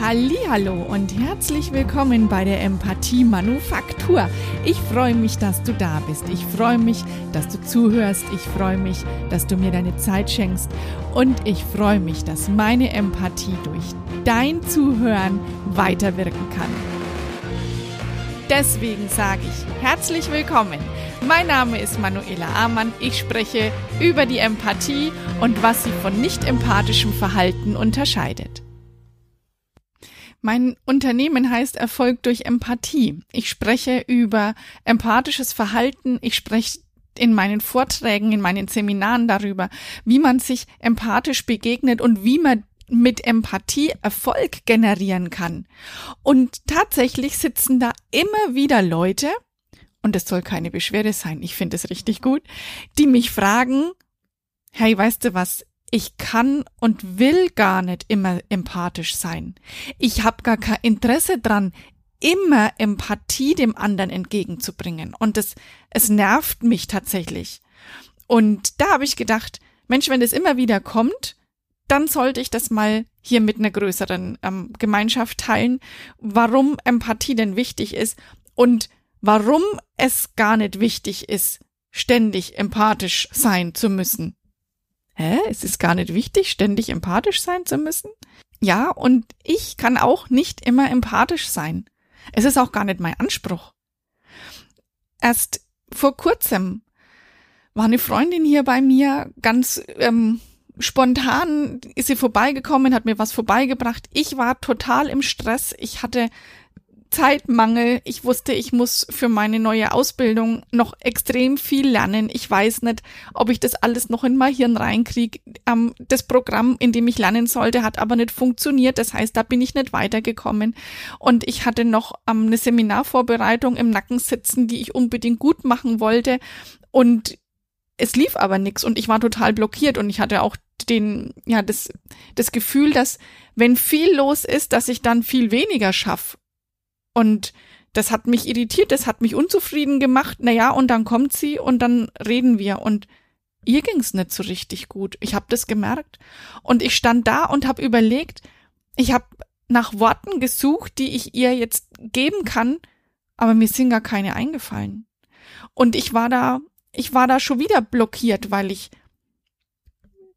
Hallihallo und herzlich willkommen bei der Empathie Manufaktur. Ich freue mich, dass du da bist. Ich freue mich, dass du zuhörst. Ich freue mich, dass du mir deine Zeit schenkst. Und ich freue mich, dass meine Empathie durch dein Zuhören weiterwirken kann. Deswegen sage ich herzlich willkommen. Mein Name ist Manuela Amann. Ich spreche über die Empathie und was sie von nicht empathischem Verhalten unterscheidet. Mein Unternehmen heißt Erfolg durch Empathie. Ich spreche über empathisches Verhalten. Ich spreche in meinen Vorträgen, in meinen Seminaren darüber, wie man sich empathisch begegnet und wie man mit Empathie Erfolg generieren kann. Und tatsächlich sitzen da immer wieder Leute, und das soll keine Beschwerde sein, ich finde es richtig gut, die mich fragen, hey, weißt du was? Ich kann und will gar nicht immer empathisch sein. Ich habe gar kein Interesse dran, immer Empathie dem anderen entgegenzubringen. Und es nervt mich tatsächlich. Und da habe ich gedacht, Mensch, wenn das immer wieder kommt, dann sollte ich das mal hier mit einer größeren Gemeinschaft teilen, warum Empathie denn wichtig ist und warum es gar nicht wichtig ist, ständig empathisch sein zu müssen. Es ist gar nicht wichtig, ständig empathisch sein zu müssen. Ja, und ich kann auch nicht immer empathisch sein. Es ist auch gar nicht mein Anspruch. Erst vor kurzem war eine Freundin hier bei mir, ganz spontan ist sie vorbeigekommen, hat mir was vorbeigebracht. Ich war total im Stress, ich hatte Zeitmangel, ich wusste, ich muss für meine neue Ausbildung noch extrem viel lernen. Ich weiß nicht, ob ich das alles noch in mein Hirn reinkriege. Das Programm, in dem ich lernen sollte, hat aber nicht funktioniert. Das heißt, da bin ich nicht weitergekommen. Und ich hatte noch eine Seminarvorbereitung im Nacken sitzen, die ich unbedingt gut machen wollte. Und es lief aber nichts und ich war total blockiert und ich hatte auch das Gefühl, dass wenn viel los ist, dass ich dann viel weniger schaffe. Und das hat mich irritiert, das hat mich unzufrieden gemacht. Naja, und dann kommt sie und dann reden wir. Und ihr ging's nicht so richtig gut. Ich habe das gemerkt. Und ich stand da und habe überlegt, ich habe nach Worten gesucht, die ich ihr jetzt geben kann, aber mir sind gar keine eingefallen. Und ich war da schon wieder blockiert, weil ich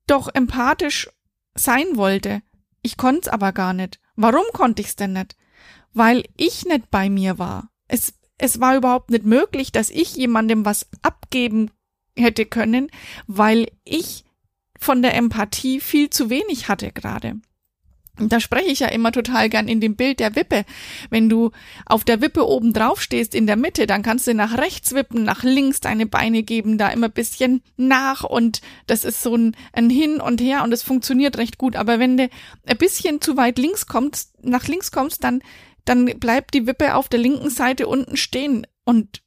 doch empathisch sein wollte. Ich konnte es aber gar nicht. Warum konnte ich es denn nicht? Weil ich nicht bei mir war. Es war überhaupt nicht möglich, dass ich jemandem was abgeben hätte können, weil ich von der Empathie viel zu wenig hatte gerade. Und da spreche ich ja immer total gern in dem Bild der Wippe. Wenn du auf der Wippe oben drauf stehst in der Mitte, dann kannst du nach rechts wippen, nach links deine Beine geben, da immer ein bisschen nach und das ist so ein Hin und Her und es funktioniert recht gut. Aber wenn du ein bisschen zu weit nach links kommst, dann bleibt die Wippe auf der linken Seite unten stehen und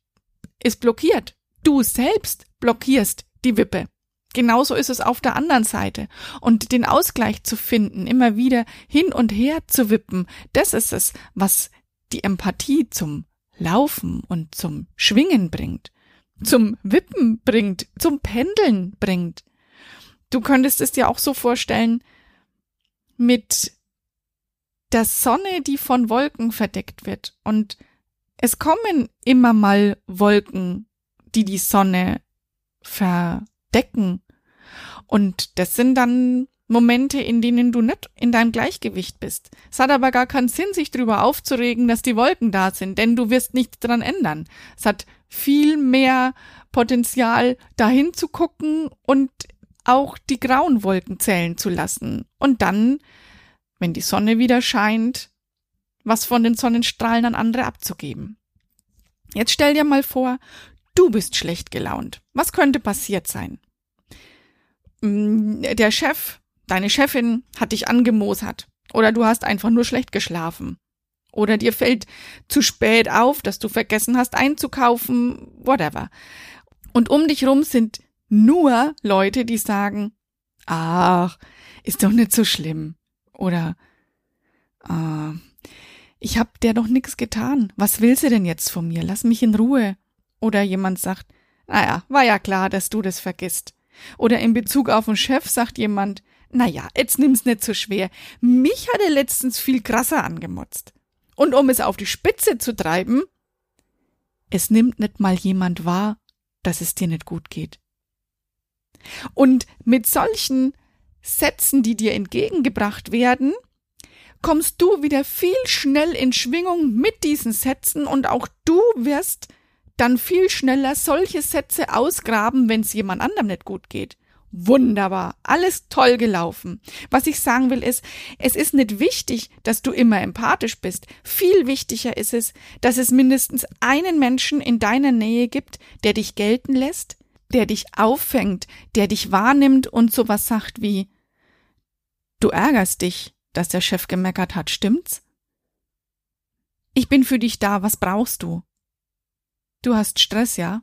ist blockiert. Du selbst blockierst die Wippe. Genauso ist es auf der anderen Seite. Und den Ausgleich zu finden, immer wieder hin und her zu wippen, das ist es, was die Empathie zum Laufen und zum Schwingen bringt, zum Wippen bringt, zum Pendeln bringt. Du könntest es dir auch so vorstellen, mit der Sonne, die von Wolken verdeckt wird. Und es kommen immer mal Wolken, die Sonne verdecken. Und das sind dann Momente, in denen du nicht in deinem Gleichgewicht bist. Es hat aber gar keinen Sinn, sich darüber aufzuregen, dass die Wolken da sind, denn du wirst nichts dran ändern. Es hat viel mehr Potenzial, dahin zu gucken und auch die grauen Wolken zählen zu lassen. Und dann, wenn die Sonne wieder scheint, was von den Sonnenstrahlen an andere abzugeben. Jetzt stell dir mal vor, du bist schlecht gelaunt. Was könnte passiert sein? Der Chef, deine Chefin hat dich angemoosert oder du hast einfach nur schlecht geschlafen oder dir fällt zu spät auf, dass du vergessen hast einzukaufen, whatever. Und um dich rum sind nur Leute, die sagen, ach, ist doch nicht so schlimm oder ich hab der doch nichts getan, was will sie denn jetzt von mir, lass mich in Ruhe. Oder jemand sagt, naja, war ja klar, dass du das vergisst. Oder in Bezug auf den Chef sagt jemand, Naja, jetzt nimm's nicht so schwer. Mich hat er letztens viel krasser angemotzt. Und um es auf die Spitze zu treiben, es nimmt nicht mal jemand wahr, dass es dir nicht gut geht. Und mit solchen Sätzen, die dir entgegengebracht werden, kommst du wieder viel schnell in Schwingung mit diesen Sätzen und auch du wirst dann viel schneller solche Sätze ausgraben, wenn es jemand anderem nicht gut geht. Wunderbar, alles toll gelaufen. Was ich sagen will ist, es ist nicht wichtig, dass du immer empathisch bist. Viel wichtiger ist es, dass es mindestens einen Menschen in deiner Nähe gibt, der dich gelten lässt, der dich auffängt, der dich wahrnimmt und sowas sagt wie, du ärgerst dich, dass der Chef gemeckert hat, stimmt's? Ich bin für dich da, was brauchst du? Du hast Stress, ja?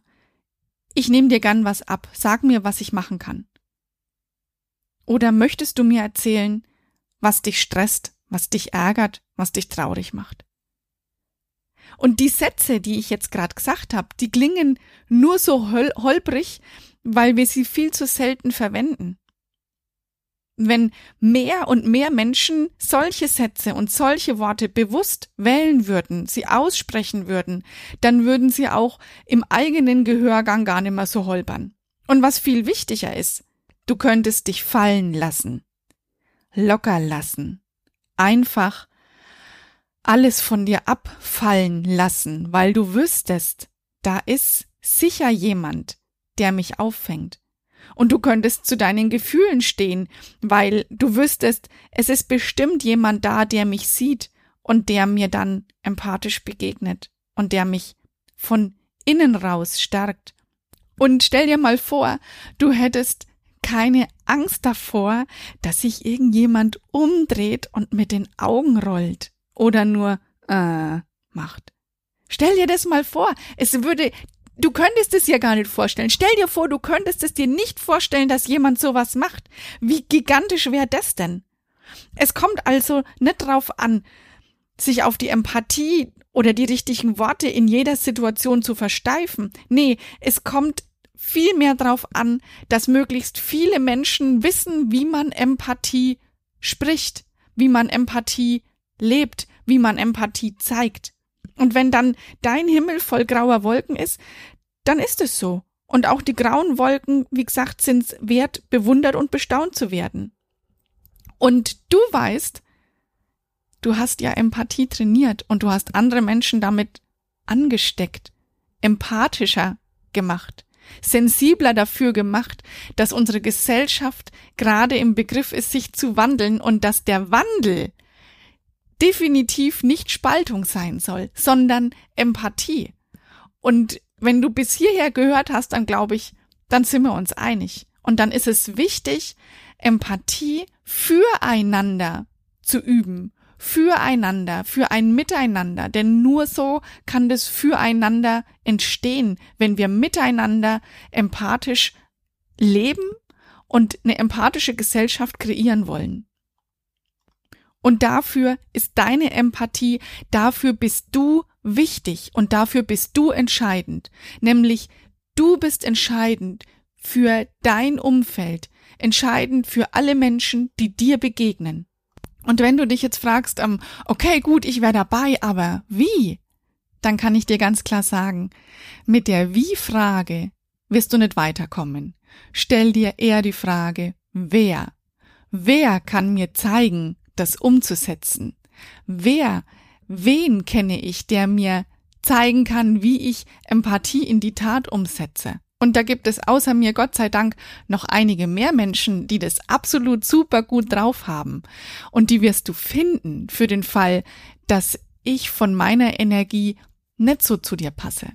Ich nehme dir gern was ab, sag mir, was ich machen kann. Oder möchtest du mir erzählen, was dich stresst, was dich ärgert, was dich traurig macht? Und die Sätze, die ich jetzt gerade gesagt habe, die klingen nur so holprig, weil wir sie viel zu selten verwenden. Wenn mehr und mehr Menschen solche Sätze und solche Worte bewusst wählen würden, sie aussprechen würden, dann würden sie auch im eigenen Gehörgang gar nicht mehr so holpern. Und was viel wichtiger ist, du könntest dich fallen lassen, locker lassen, einfach alles von dir abfallen lassen, weil du wüsstest, da ist sicher jemand, der mich auffängt. Und du könntest zu deinen Gefühlen stehen, weil du wüsstest, es ist bestimmt jemand da, der mich sieht und der mir dann empathisch begegnet und der mich von innen raus stärkt. Und stell dir mal vor, du hättest keine Angst davor, dass sich irgendjemand umdreht und mit den Augen rollt oder nur macht. Stell dir das mal vor, du könntest es dir gar nicht vorstellen. Stell dir vor, du könntest es dir nicht vorstellen, dass jemand sowas macht. Wie gigantisch wäre das denn? Es kommt also nicht drauf an, sich auf die Empathie oder die richtigen Worte in jeder Situation zu versteifen. Nee, es kommt vielmehr drauf an, dass möglichst viele Menschen wissen, wie man Empathie spricht, wie man Empathie lebt, wie man Empathie zeigt. Und wenn dann dein Himmel voll grauer Wolken ist, dann ist es so. Und auch die grauen Wolken, wie gesagt, sind es wert, bewundert und bestaunt zu werden. Und du weißt, du hast ja Empathie trainiert und du hast andere Menschen damit angesteckt, empathischer gemacht, sensibler dafür gemacht, dass unsere Gesellschaft gerade im Begriff ist, sich zu wandeln und dass der Wandel definitiv nicht Spaltung sein soll, sondern Empathie. Und wenn du bis hierher gehört hast, dann glaube ich, dann sind wir uns einig. Und dann ist es wichtig, Empathie füreinander zu üben, füreinander, für ein Miteinander. Denn nur so kann das Füreinander entstehen, wenn wir miteinander empathisch leben und eine empathische Gesellschaft kreieren wollen. Und dafür ist deine Empathie, dafür bist du wichtig und dafür bist du entscheidend. Nämlich du bist entscheidend für dein Umfeld, entscheidend für alle Menschen, die dir begegnen. Und wenn du dich jetzt fragst, okay, gut, ich wäre dabei, aber wie? Dann kann ich dir ganz klar sagen, mit der Wie-Frage wirst du nicht weiterkommen. Stell dir eher die Frage, wer? Wer kann mir zeigen, das umzusetzen? Wen kenne ich, der mir zeigen kann, wie ich Empathie in die Tat umsetze? Und da gibt es außer mir, Gott sei Dank, noch einige mehr Menschen, die das absolut super gut drauf haben. Und die wirst du finden für den Fall, dass ich von meiner Energie nicht so zu dir passe.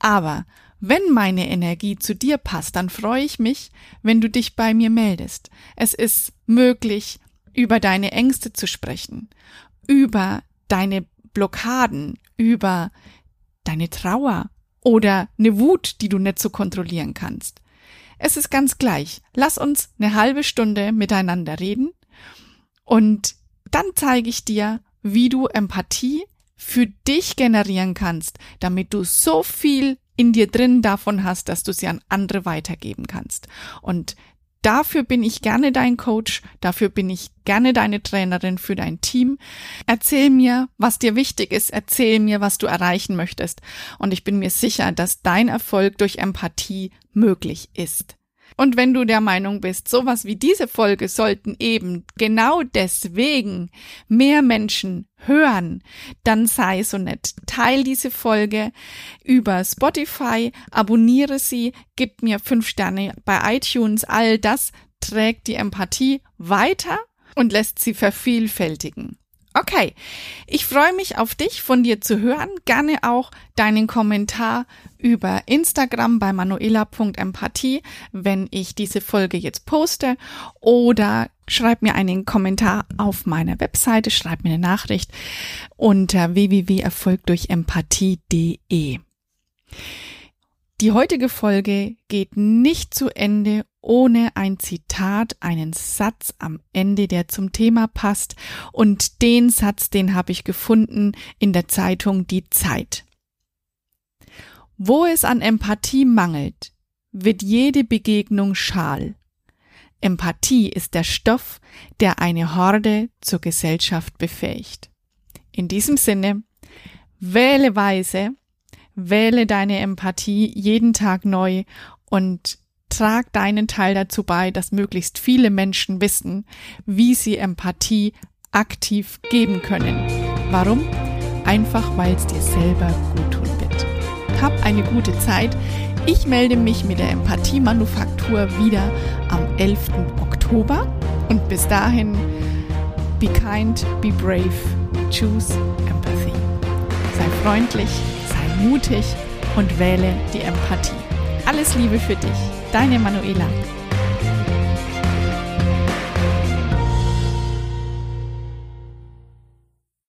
Aber wenn meine Energie zu dir passt, dann freue ich mich, wenn du dich bei mir meldest. Es ist möglich, über deine Ängste zu sprechen, über deine Blockaden, über deine Trauer oder eine Wut, die du nicht so kontrollieren kannst. Es ist ganz gleich. Lass uns eine halbe Stunde miteinander reden und dann zeige ich dir, wie du Empathie für dich generieren kannst, damit du so viel in dir drin davon hast, dass du sie an andere weitergeben kannst. Und Dafür bin ich gerne dein Coach, dafür bin ich gerne deine Trainerin für dein Team. Erzähl mir, was dir wichtig ist, erzähl mir, was du erreichen möchtest. Und ich bin mir sicher, dass dein Erfolg durch Empathie möglich ist. Und wenn du der Meinung bist, sowas wie diese Folge sollten eben genau deswegen mehr Menschen hören, dann sei so nett. Teil diese Folge über Spotify, abonniere sie, gib mir 5 Sterne bei iTunes. All das trägt die Empathie weiter und lässt sie vervielfältigen. Okay, ich freue mich auf dich, von dir zu hören. Gerne auch deinen Kommentar über Instagram bei manuela.empathie, wenn ich diese Folge jetzt poste. Oder schreib mir einen Kommentar auf meiner Webseite, schreib mir eine Nachricht unter www.erfolgdurchempathie.de. Die heutige Folge geht nicht zu Ende ohne ein Zitat, einen Satz am Ende, der zum Thema passt. Und den Satz, den habe ich gefunden in der Zeitung Die Zeit. Wo es an Empathie mangelt, wird jede Begegnung schal. Empathie ist der Stoff, der eine Horde zur Gesellschaft befähigt. In diesem Sinne, wähle weise. Wähle deine Empathie jeden Tag neu und trag deinen Teil dazu bei, dass möglichst viele Menschen wissen, wie sie Empathie aktiv geben können. Warum? Einfach, weil es dir selber gut tun wird. Hab eine gute Zeit. Ich melde mich mit der Empathie Manufaktur wieder am 11. Oktober. Und bis dahin, be kind, be brave, choose empathy. Sei freundlich, mutig und wähle die Empathie. Alles Liebe für dich, deine Manuela.